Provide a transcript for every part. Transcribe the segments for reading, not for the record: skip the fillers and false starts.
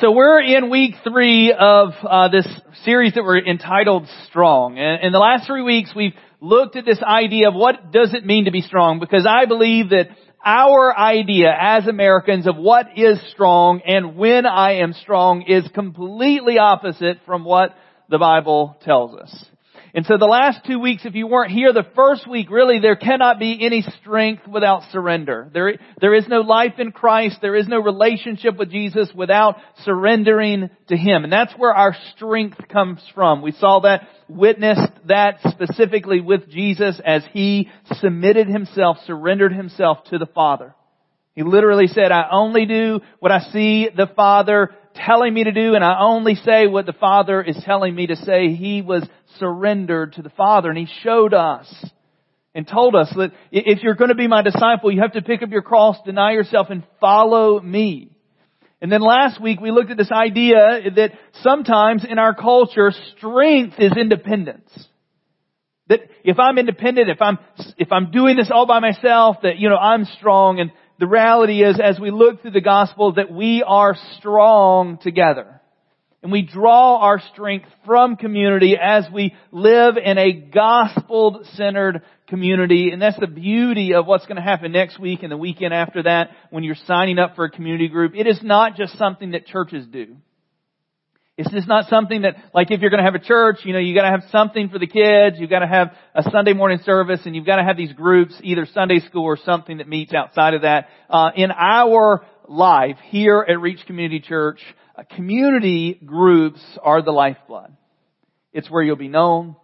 So we're in week 3 of this series that we're entitled Strong. And in the last 3 weeks, we've looked at this idea of what does it mean to be strong, because I believe that our idea as Americans of what is strong and when I am strong is completely opposite from what the Bible tells us. And so the last 2 weeks, if you weren't here, the first week, really, there cannot be any strength without surrender. There is no life in Christ. There is no relationship with Jesus without surrendering to Him. And that's where our strength comes from. We saw that, witnessed that specifically with Jesus as He submitted Himself, surrendered Himself to the Father. He literally said, I only do what I see the Father telling me to do, and I only say what the Father is telling me to say. He was surrendered to the Father, and He showed us and told us that if you're going to be my disciple, you have to pick up your cross, deny yourself, and follow me. And then last week, we looked at this idea that sometimes in our culture, strength is independence. That if I'm independent, if I'm doing this all by myself, that, you know, I'm strong. And the reality is, as we look through the gospel, that we are strong together. And we draw our strength from community as we live in a gospel-centered community. And that's the beauty of what's going to happen next week and the weekend after that when you're signing up for a community group. It is not just something that churches do. It's just not something that, like, if you're going to have a church, you know, you got to have something for the kids. You've got to have a Sunday morning service, and you've got to have these groups, either Sunday school or something that meets outside of that. In our life here at Reach Community Church, community groups are the lifeblood. It's where you'll be known.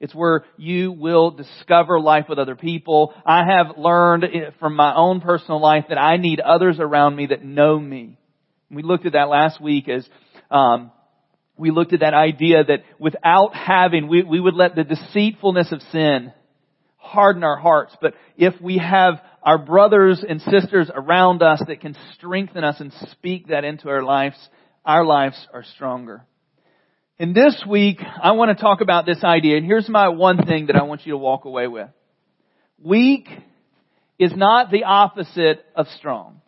It's where you will discover life with other people. I have learned from my own personal life that I need others around me that know me. We looked at that last week as we looked at that idea that without having, we would let the deceitfulness of sin harden our hearts. But if we have our brothers and sisters around us that can strengthen us and speak that into our lives are stronger. And this week, I want to talk about this idea. And here's my one thing that I want you to walk away with. Weak is not the opposite of strong.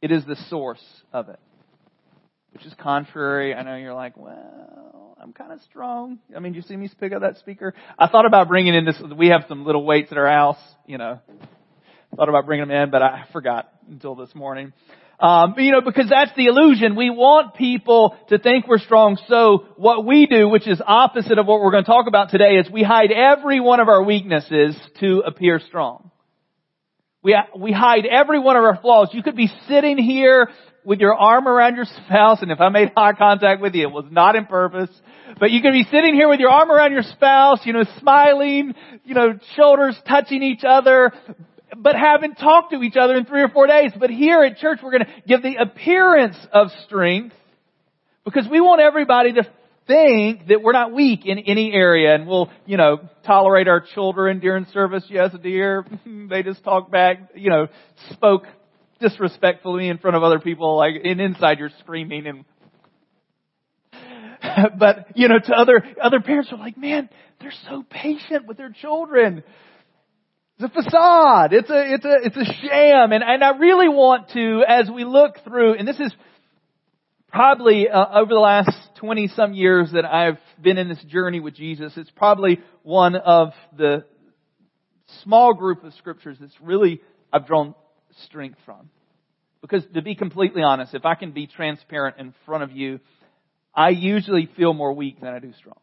It is the source of it. Which is contrary. I know you're like, well, I'm kind of strong. I mean, do you see me pick up that speaker? I thought about bringing in this. We have some little weights at our house, you know. Thought about bringing them in, but I forgot until this morning. You know, because that's the illusion. We want people to think we're strong. So what we do, which is opposite of what we're going to talk about today, is we hide every one of our weaknesses to appear strong. We hide every one of our flaws. You could be sitting here with your arm around your spouse, and if I made eye contact with you, it was not in purpose. But you could be sitting here with your arm around your spouse, you know, smiling, you know, shoulders touching each other, but haven't talked to each other in 3 or 4 days. But here at church, we're going to give the appearance of strength because we want everybody to think that we're not weak in any area, and we'll, you know, tolerate our children during service. Yes, dear, they just talk back, you know, spoke disrespectfully in front of other people, like, and inside you're screaming. And but, you know, to other parents are like, man, they're so patient with their children. It's a facade. It's a sham. And I really want to, as we look through, and this is probably over the last 20 some years that I've been in this journey with Jesus, it's probably one of the small group of scriptures that's really I've drawn strength from. Because to be completely honest, if I can be transparent in front of you, I usually feel more weak than I do strong.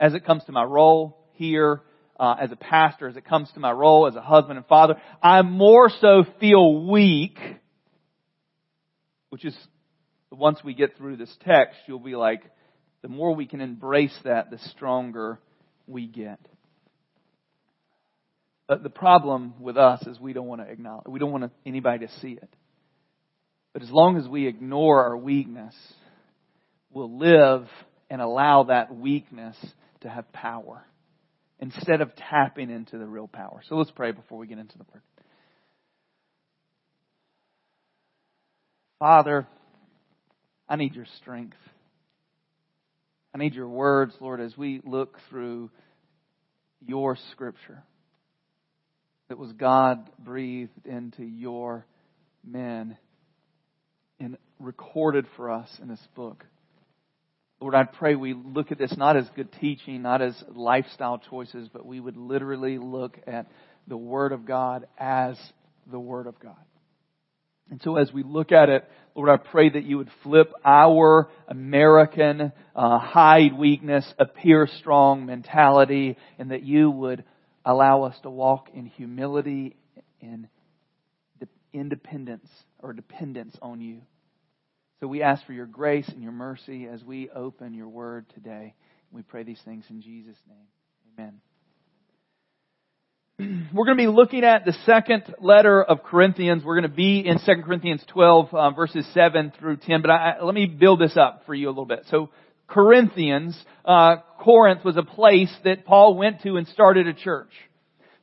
As it comes to my role here, as a pastor, as it comes to my role as a husband and father, I more so feel weak, which is, once we get through this text, you'll be like, the more we can embrace that, the stronger we get. But the problem with us is we don't want to acknowledge, we don't want anybody to see it. But as long as we ignore our weakness, we'll live and allow that weakness to have power instead of tapping into the real power. So let's pray before we get into the word. Father, I need your strength. I need your words, Lord, as we look through your scripture. That was God breathed into your men and recorded for us in this book. Lord, I pray we look at this not as good teaching, not as lifestyle choices, but we would literally look at the Word of God as the Word of God. And so as we look at it, Lord, I pray that you would flip our American hide weakness, appear strong mentality, and that you would allow us to walk in humility and independence or dependence on you. So we ask for your grace and your mercy as we open your word today. We pray these things in Jesus' name. Amen. We're going to be looking at the second letter of Corinthians. We're going to be in 2 Corinthians 12, verses 7 through 10. But let me build this up for you a little bit. So Corinthians, Corinth was a place that Paul went to and started a church.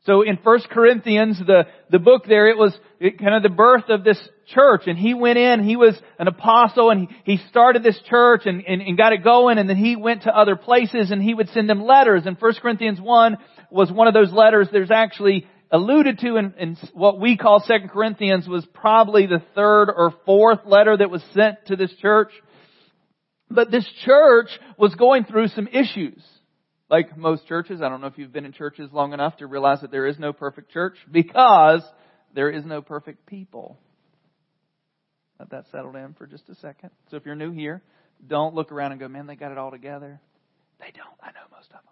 So in First Corinthians, the book there, it was kind of the birth of this church. And he went in, he was an apostle, and he started this church and got it going. And then he went to other places and he would send them letters. And First Corinthians 1 was one of those letters there's actually alluded to in what we call Second Corinthians was probably the third or fourth letter that was sent to this church. But this church was going through some issues. Like most churches, I don't know if you've been in churches long enough to realize that there is no perfect church because there is no perfect people. Let that settle in for just a second. So if you're new here, don't look around and go, man, they got it all together. They don't. I know most of them.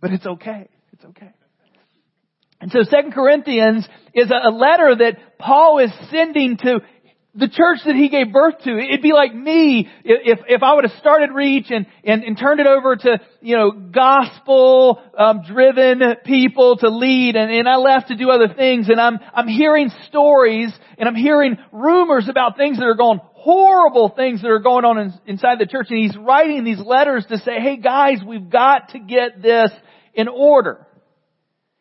But it's okay. It's okay. And so 2 Corinthians is a letter that Paul is sending to the church that he gave birth to. It'd be like me if I would have started Reach and turned it over to, gospel driven people to lead and I left to do other things, and I'm hearing stories and I'm hearing rumors about things that are going horrible things that are going on inside the church, and he's writing these letters to say, hey guys, we've got to get this in order.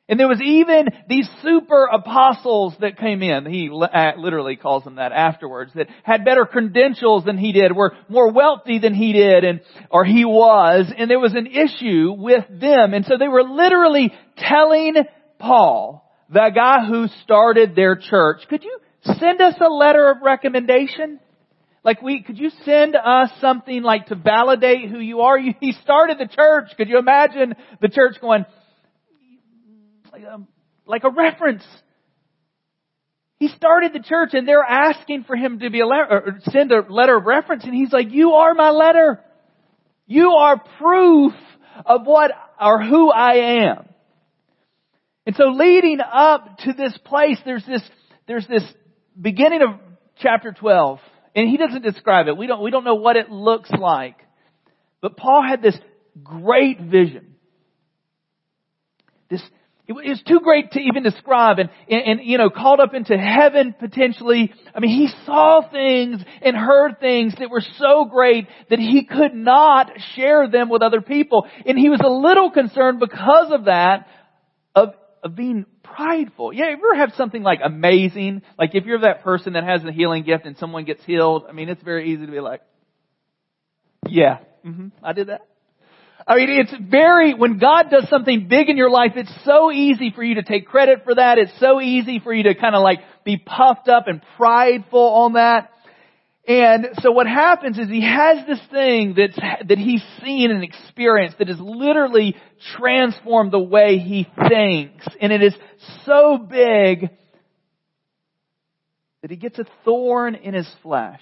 And there was even these super apostles that came in. He literally calls them that afterwards. That had better credentials than he did, were more wealthy than he did, or he was. And there was an issue with them. And so they were literally telling Paul, the guy who started their church, could you send us a letter of recommendation? Could you send us something to validate who you are? He started the church. Could you imagine the church going, like a reference? He started the church and they're asking for him to be send a letter of reference, and he's like, you are my letter. You are proof of what or who I am. And so leading up to this place, there's this beginning of chapter 12, and he doesn't describe it. We don't know what it looks like. But Paul had this great vision. It was too great to even describe and called up into heaven potentially. I mean, he saw things and heard things that were so great that he could not share them with other people. And he was a little concerned because of that, of being prideful. Yeah, you ever have something amazing? If you're that person that has a healing gift and someone gets healed, I mean, it's very easy to be like, yeah, I did that. I mean, when God does something big in your life, it's so easy for you to take credit for that. It's so easy for you to kind of be puffed up and prideful on that. And so what happens is he has this thing that he's seen and experienced that has literally transformed the way he thinks. And it is so big that he gets a thorn in his flesh.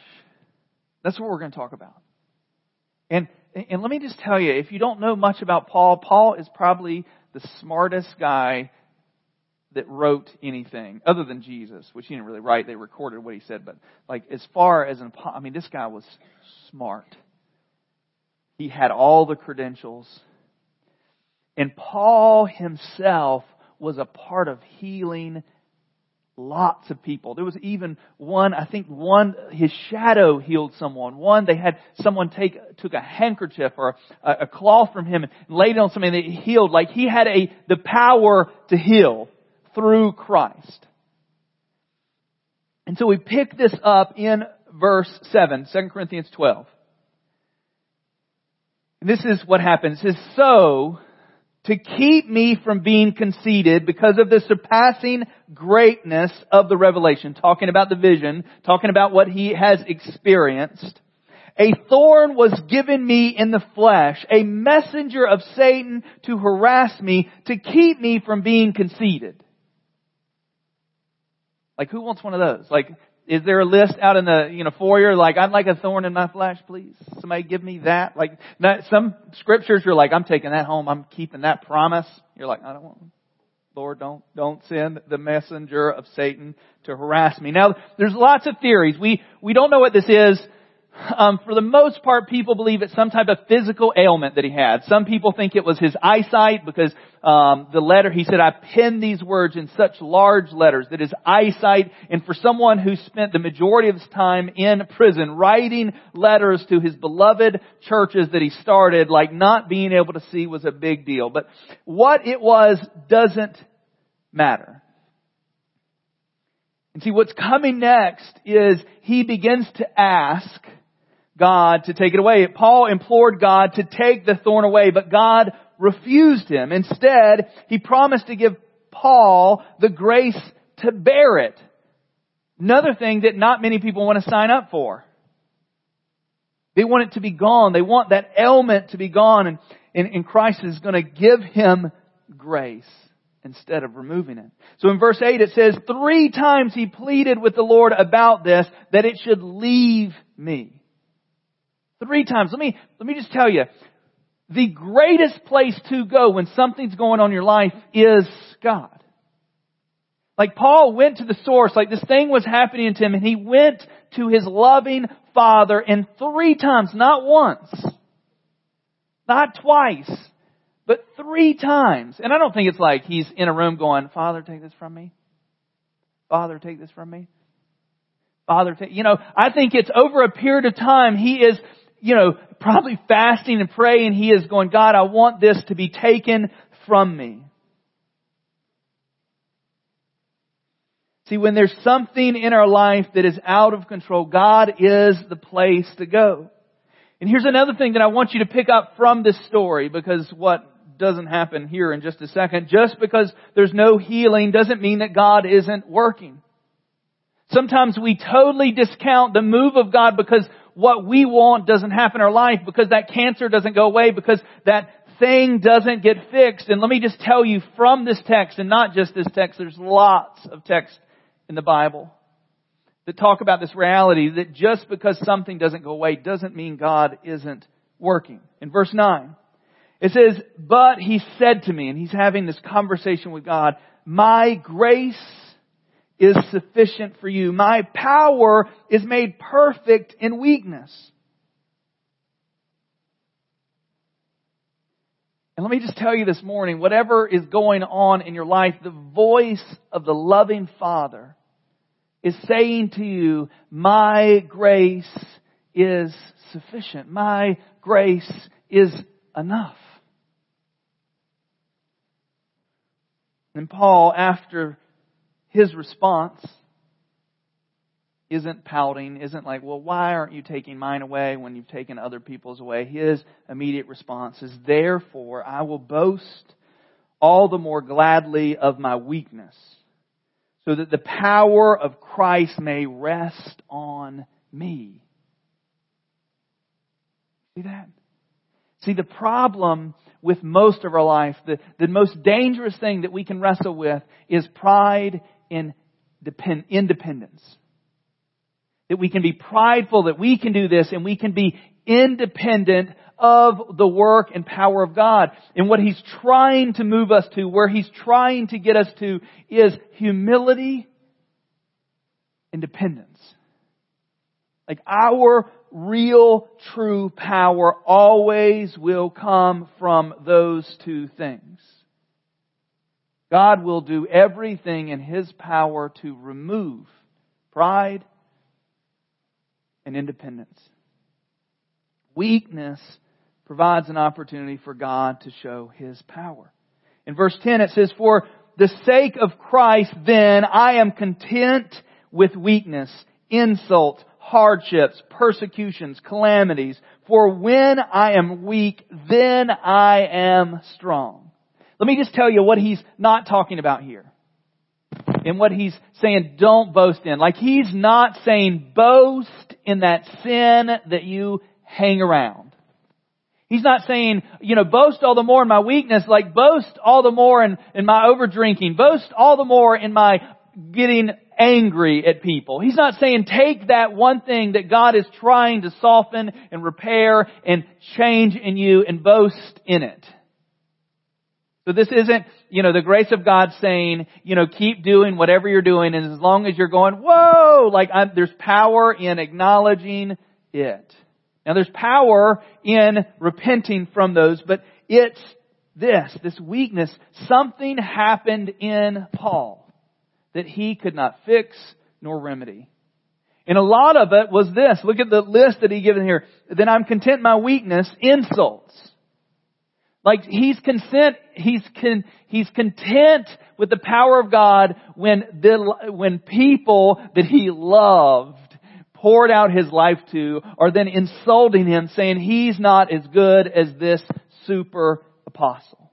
That's what we're going to talk about. And let me just tell you, if you don't know much about Paul, Paul is probably the smartest guy that wrote anything other than Jesus, which he didn't really write. They recorded what he said. But as far as this guy was smart. He had all the credentials. And Paul himself was a part of healing lots of people. There was even one, his shadow healed someone. One, they had someone took a handkerchief or a cloth from him and laid it on somebody that healed. He had the power to heal through Christ. And so we pick this up in verse 7, 2 Corinthians 12. And this is what happens. So to keep me from being conceited because of the surpassing greatness of the revelation. Talking about the vision, talking about what he has experienced. A thorn was given me in the flesh, a messenger of Satan to harass me, to keep me from being conceited. Like, who wants one of those? Like, is there a list out in the foyer? Like, I'd like a thorn in my flesh, please. Somebody give me that. Like, some scriptures you're like, I'm taking that home. I'm keeping that promise. You're like, I don't want one. Lord, don't send the messenger of Satan to harass me. Now, there's lots of theories. We don't know what this is. For the most part, people believe it's some type of physical ailment that he had. Some people think it was his eyesight because the letter, he said, I penned these words in such large letters that his eyesight, and for someone who spent the majority of his time in prison writing letters to his beloved churches that he started, like not being able to see was a big deal. But what it was doesn't matter. And see, what's coming next is he begins to ask God to take it away. Paul implored God to take the thorn away, but God refused him. Instead, he promised to give Paul the grace to bear it. Another thing that not many people want to sign up for. They want it to be gone. They want that ailment to be gone. And Christ is going to give him grace instead of removing it. So in verse 8 it says, 3 times he pleaded with the Lord about this, that it should leave me. 3 times. Let me just tell you, the greatest place to go when something's going on in your life is God. Like Paul went to the source, like this thing was happening to him, and he went to his loving Father, and 3 times, not once, not twice, but 3 times. And I don't think it's like he's in a room going, Father, take this from me. Father, take this from me. Father, I think it's over a period of time he is, probably fasting and praying. He is going, God, I want this to be taken from me. See, when there's something in our life that is out of control, God is the place to go. And here's another thing that I want you to pick up from this story, because what doesn't happen here in just a second. Just because there's no healing doesn't mean that God isn't working. Sometimes we totally discount the move of God because what we want doesn't happen in our life, because that cancer doesn't go away, because that thing doesn't get fixed. And let me just tell you from this text, and not just this text, there's lots of texts in the Bible that talk about this reality, that just because something doesn't go away doesn't mean God isn't working. In verse 9, it says, but he said to me, and he's having this conversation with God, my grace is sufficient for you. My power is made perfect in weakness. And let me just tell you this morning, whatever is going on in your life, the voice of the loving Father is saying to you, my grace is sufficient. My grace is enough. And Paul, after his response, isn't pouting, isn't like, well, why aren't you taking mine away when you've taken other people's away? His immediate response is, therefore, I will boast all the more gladly of my weakness, so that the power of Christ may rest on me. See that? See, the problem with most of our life, the most dangerous thing that we can wrestle with is pride in independence. That we can be prideful, that we can do this, and we can be independent of the work and power of God. And what he's trying to move us to, where he's trying to get us to, is humility and dependence. Like, our real, true power always will come from those two things. God will do everything in his power to remove pride and independence. Weakness provides an opportunity for God to show his power. In verse 10 it says, for the sake of Christ, then, I am content with weakness, insult, hardships, persecutions, calamities. For when I am weak, then I am strong. Let me just tell you what he's not talking about here. And what he's saying, don't boast in. Like, he's not saying boast in that sin that you hang around. He's not saying, you know, boast all the more in my weakness. Like, boast all the more in my overdrinking. Boast all the more in my getting angry at people. He's not saying take that one thing that God is trying to soften and repair and change in you and boast in it. So this isn't, you know, the grace of God saying, you know, keep doing whatever you're doing, and as long as you're going, whoa, like there's power in acknowledging it. Now there's power in repenting from those, but it's this weakness. Something happened in Paul that he could not fix nor remedy. And a lot of it was this. Look at the list that he given here. Then I'm content in my weakness, insults. Like, he's content with the power of God when people that he loved poured out his life to are then insulting him, saying he's not as good as this super apostle.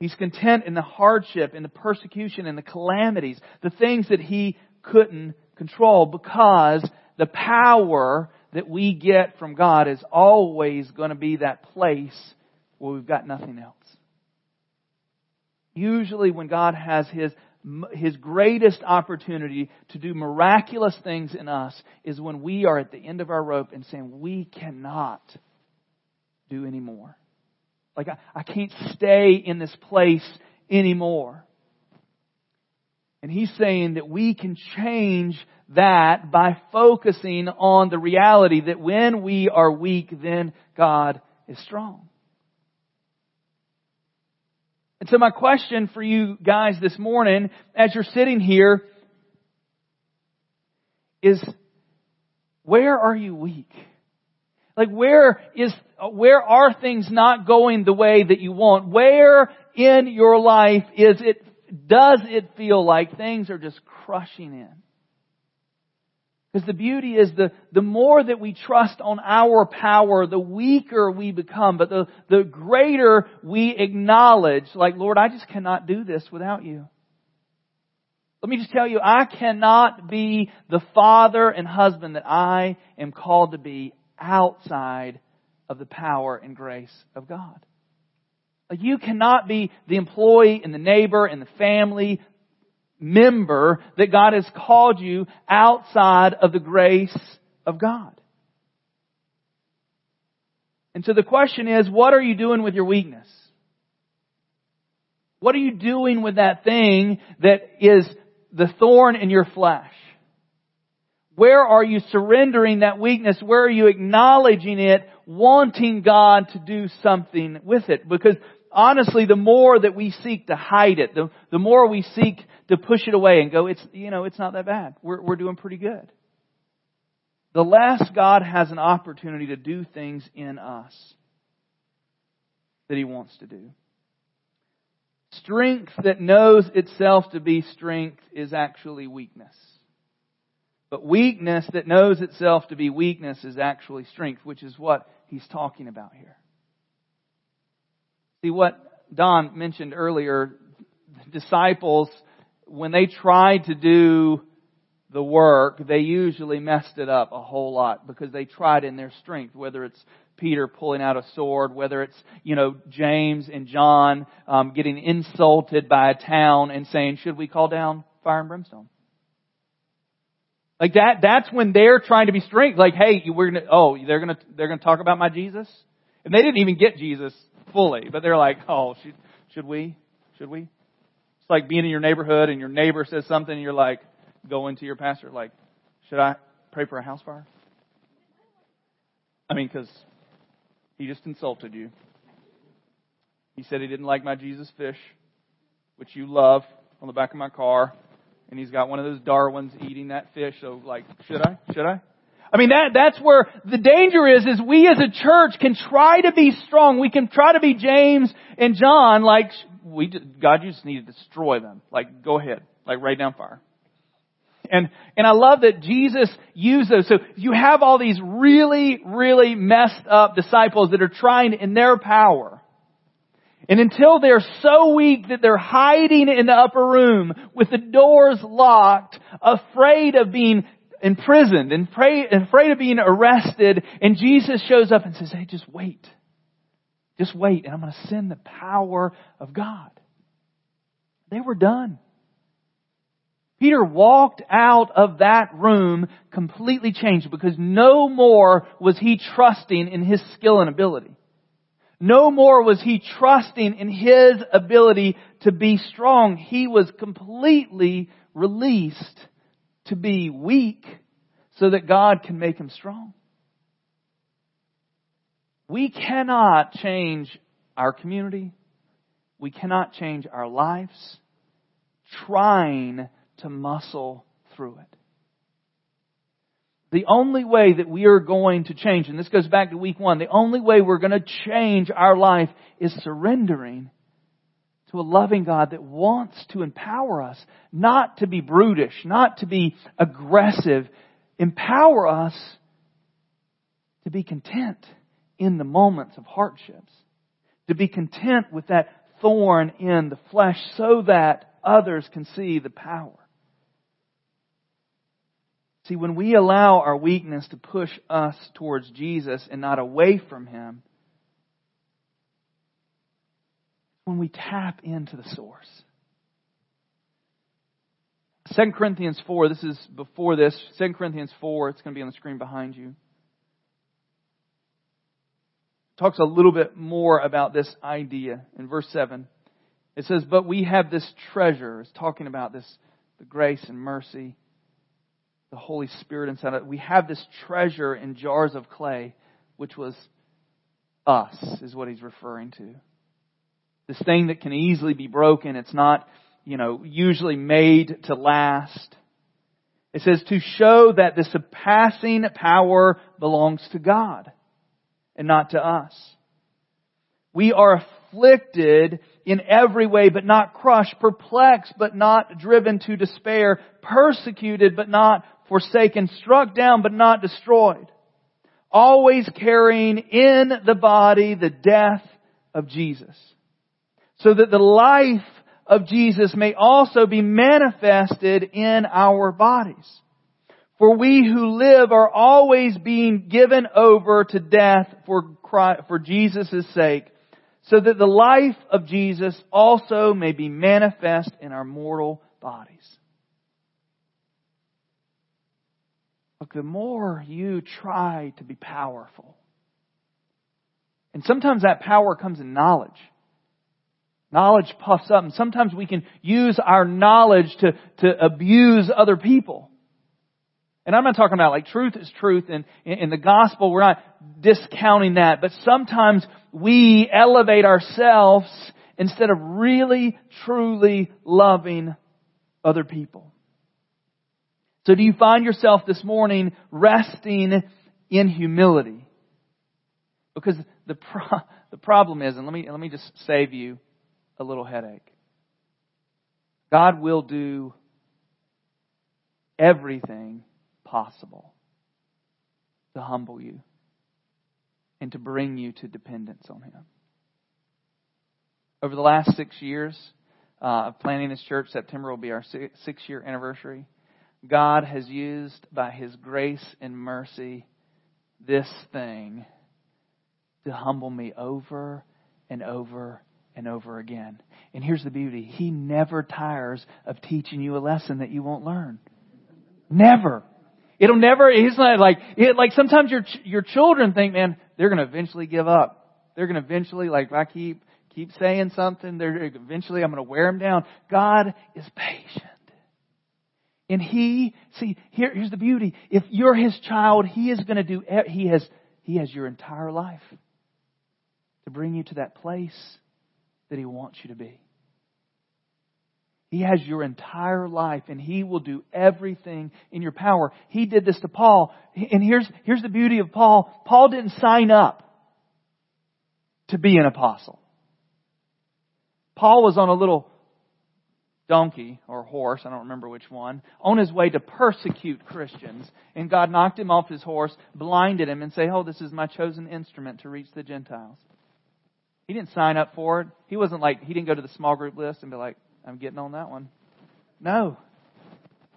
He's content in the hardship, in the persecution, in the calamities, the things that he couldn't control, because the power that we get from God is always going to be that place where we've got nothing else. Usually when God has His greatest opportunity to do miraculous things in us is when we are at the end of our rope and saying, we cannot do anymore. Like, I can't stay in this place anymore. And he's saying that we can change that by focusing on the reality that when we are weak, then God is strong. And so my question for you guys this morning, as you're sitting here, is where are you weak? Like, where are things not going the way that you want? Where in your life does it feel like things are just crushing in? Because the beauty is the more that we trust on our power, the weaker we become. But the greater we acknowledge, like, Lord, I just cannot do this without you. Let me just tell you, I cannot be the father and husband that I am called to be outside of the power and grace of God. Like, you cannot be the employee and the neighbor and the family member that God has called you outside of the grace of God. And so the question is, what are you doing with your weakness? What are you doing with that thing that is the thorn in your flesh? Where are you surrendering that weakness? Where are you acknowledging it, wanting God to do something with it? Because honestly, the more that we seek to hide it, the more we seek to push it away and go, it's not that bad. We're doing pretty good. The less God has an opportunity to do things in us that He wants to do. Strength that knows itself to be strength is actually weakness. But weakness that knows itself to be weakness is actually strength, which is what he's talking about here. See, what Don mentioned earlier, the disciples, when they tried to do the work, they usually messed it up a whole lot because they tried in their strength, whether it's Peter pulling out a sword, whether it's, James and John getting insulted by a town and saying, should we call down fire and brimstone? Like that's when they're trying to be strength. Like, hey, they're gonna talk about my Jesus? And they didn't even get Jesus fully, but they're like, oh, should we? It's like being in your neighborhood and your neighbor says something and you're like, going to your pastor, like, should I pray for a house fire? I mean, because he just insulted you. He said he didn't like my Jesus fish, which you love, on the back of my car. And he's got one of those Darwins eating that fish. So, like, should I? I mean, that's where the danger is we as a church can try to be strong. We can try to be James and John. Like, God, you just need to destroy them. Like, go ahead. Like, rain down fire. And I love that Jesus used those. So you have all these really, really messed up disciples that are trying in their power. And until they're so weak that they're hiding in the upper room with the doors locked, afraid of being imprisoned and afraid of being arrested. And Jesus shows up and says, hey, just wait. Just wait. And I'm going to send the power of God. They were done. Peter walked out of that room completely changed because no more was he trusting in his skill and ability. No more was he trusting in his ability to be strong. He was completely released to be weak so that God can make him strong. We cannot change our community. We cannot change our lives trying to muscle through it. The only way that we are going to change, and this goes back to week one, the only way we're going to change our life is surrendering to a loving God that wants to empower us, not to be brutish, not to be aggressive, empower us to be content in the moments of hardships, to be content with that thorn in the flesh so that others can see the power. See, when we allow our weakness to push us towards Jesus and not away from Him, when we tap into the source. 2 Corinthians 4, this is before this. 2 Corinthians 4, it's going to be on the screen behind you. Talks a little bit more about this idea in verse 7. It says, but we have this treasure. It's talking about this, the grace and mercy, the Holy Spirit inside of it. We have this treasure in jars of clay, which was us, is what he's referring to. This thing that can easily be broken. It's not, usually made to last. It says to show that the surpassing power belongs to God and not to us. We are afflicted in every way, but not crushed, perplexed, but not driven to despair, persecuted, but not forsaken, struck down, but not destroyed, always carrying in the body the death of Jesus, so that the life of Jesus may also be manifested in our bodies. For we who live are always being given over to death for Jesus' sake, so that the life of Jesus also may be manifest in our mortal bodies. Look, the more you try to be powerful, and sometimes that power comes in knowledge. Knowledge puffs up, and sometimes we can use our knowledge to abuse other people. And I'm not talking about like truth is truth and in the gospel, we're not discounting that. But sometimes we elevate ourselves instead of really, truly loving other people. So do you find yourself this morning resting in humility? Because the problem is, and let me just save you a little headache. God will do everything possible to humble you and to bring you to dependence on Him. Over the last 6 years of planning this church, September will be our six-year anniversary. God has used by His grace and mercy this thing to humble me over and over and over again. And here's the beauty. He never tires of teaching you a lesson that you won't learn. Never. It'll never, he's not like sometimes your children think, man, they're going to eventually give up. They're going to eventually, like, if I keep saying something, eventually I'm going to wear them down. God is patient. And here's the beauty. If you're His child, He has your entire life to bring you to that place that He wants you to be. He has your entire life, and He will do everything in your power. He did this to Paul. And here's the beauty of Paul. Paul didn't sign up to be an apostle. Paul was on a little donkey or horse, I don't remember which one, on his way to persecute Christians. And God knocked him off his horse, blinded him, and said, oh, this is my chosen instrument to reach the Gentiles. He didn't sign up for it. He wasn't like, he didn't go to the small group list and be like, I'm getting on that one. No.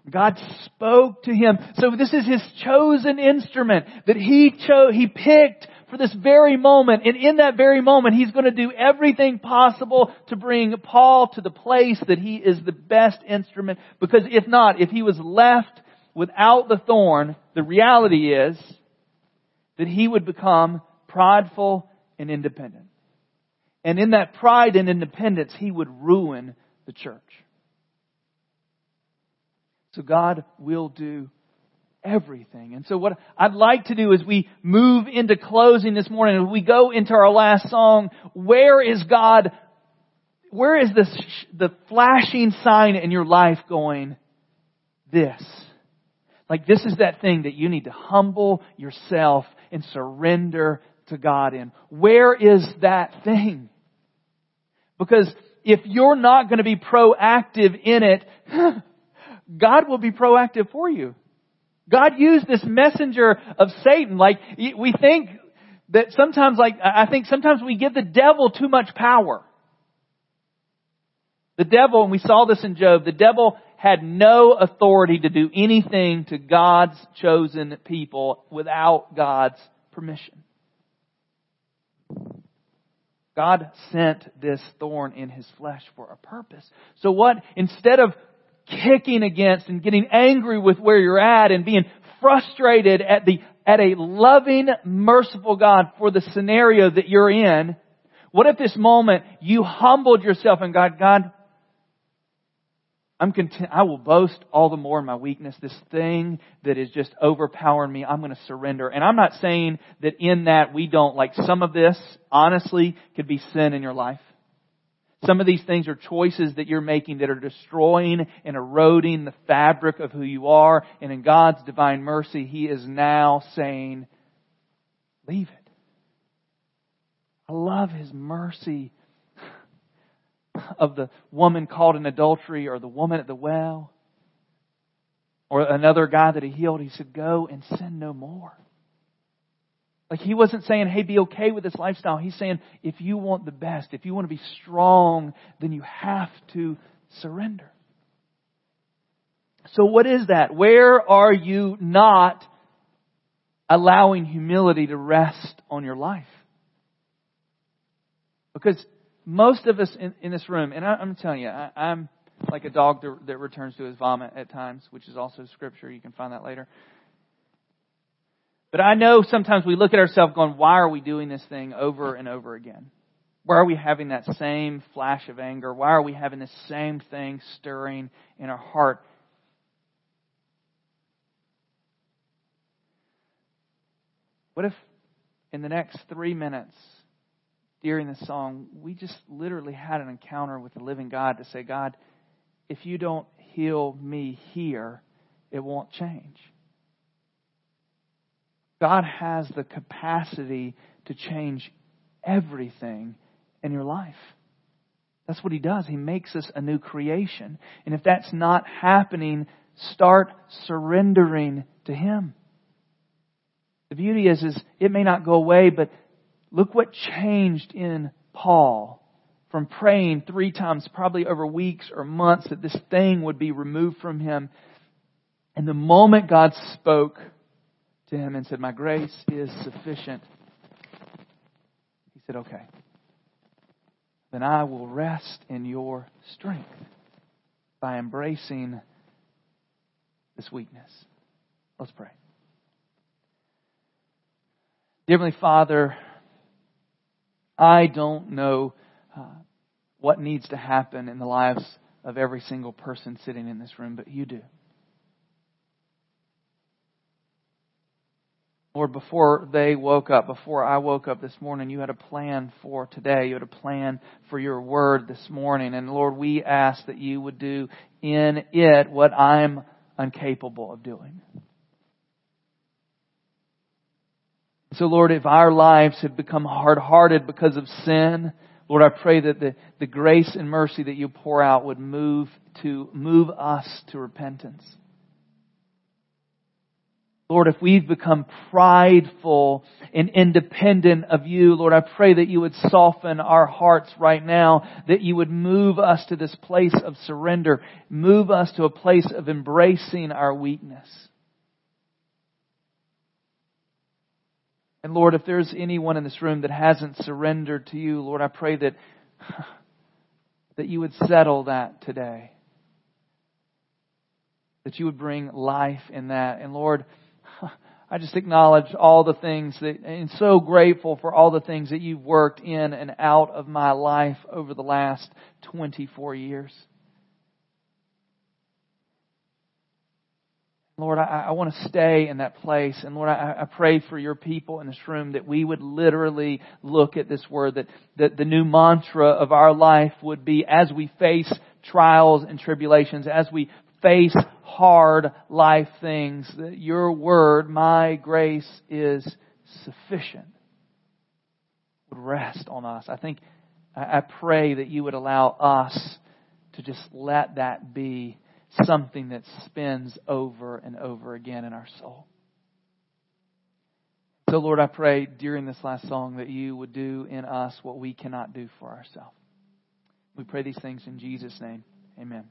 God spoke to him. So this is his chosen instrument that he chose, he picked for this very moment. And in that very moment, he's going to do everything possible to bring Paul to the place that he is the best instrument. Because if not, if he was left without the thorn, the reality is that he would become prideful and independent. And in that pride and independence, he would ruin the church. So God will do everything. And so what I'd like to do as we move into closing this morning, as we go into our last song, where is God, where is this, the flashing sign in your life going, this? Like this is that thing that you need to humble yourself and surrender to God in. Where is that thing? Because if you're not going to be proactive in it, God will be proactive for you. God used this messenger of Satan. Like we think that sometimes, like I think sometimes we give the devil too much power. The devil, and we saw this in Job, the devil had no authority to do anything to God's chosen people without God's permission. God sent this thorn in his flesh for a purpose. So what, instead of kicking against and getting angry with where you're at and being frustrated at a loving, merciful God for the scenario that you're in, what if this moment you humbled yourself and God, I'm content. I will boast all the more in my weakness. This thing that is just overpowering me, I'm going to surrender. And I'm not saying that in that we don't, like some of this, honestly, could be sin in your life. Some of these things are choices that you're making that are destroying and eroding the fabric of who you are. And in God's divine mercy, He is now saying, leave it. I love His mercy of the woman caught in adultery or the woman at the well or another guy that He healed. He said, go and sin no more. Like He wasn't saying, hey, be okay with this lifestyle. He's saying, if you want the best, if you want to be strong, then you have to surrender. So what is that? Where are you not allowing humility to rest on your life? Because most of us in this room, and I'm telling you, I'm like a dog that returns to his vomit at times, which is also scripture. You can find that later. But I know sometimes we look at ourselves going, why are we doing this thing over and over again? Why are we having that same flash of anger? Why are we having the same thing stirring in our heart? What if in the next 3 minutes during the song, we just literally had an encounter with the living God to say, God, if you don't heal me here, it won't change. God has the capacity to change everything in your life. That's what He does. He makes us a new creation. And if that's not happening, start surrendering to Him. The beauty is it may not go away, but look what changed in Paul from praying 3 times, probably over weeks or months, that this thing would be removed from him. And the moment God spoke to him and said, my grace is sufficient, he said, okay, then I will rest in your strength by embracing this weakness. Let's pray. Dear Heavenly Father, I don't know what needs to happen in the lives of every single person sitting in this room, but You do. Lord, before they woke up, before I woke up this morning, You had a plan for today. You had a plan for Your Word this morning. And Lord, we ask that You would do in it what I'm incapable of doing. So, Lord, if our lives have become hard-hearted because of sin, Lord, I pray that the grace and mercy that You pour out would move us to repentance. Lord, if we've become prideful and independent of you, Lord, I pray that you would soften our hearts right now, that you would move us to this place of surrender, move us to a place of embracing our weakness. And Lord, if there's anyone in this room that hasn't surrendered to you, Lord, I pray that you would settle that today, that you would bring life in that. And Lord, I just acknowledge all the things that, and so grateful for all the things that you've worked in and out of my life over the last 24 years. Lord, I want to stay in that place. And Lord, I pray for your people in this room that we would literally look at this word, that the new mantra of our life would be, as we face trials and tribulations, as we face hard life things, that your word, my grace is sufficient, would rest on us. I pray that you would allow us to just let that be something that spins over and over again in our soul. So Lord, I pray during this last song that you would do in us what we cannot do for ourselves. We pray these things in Jesus' name. Amen.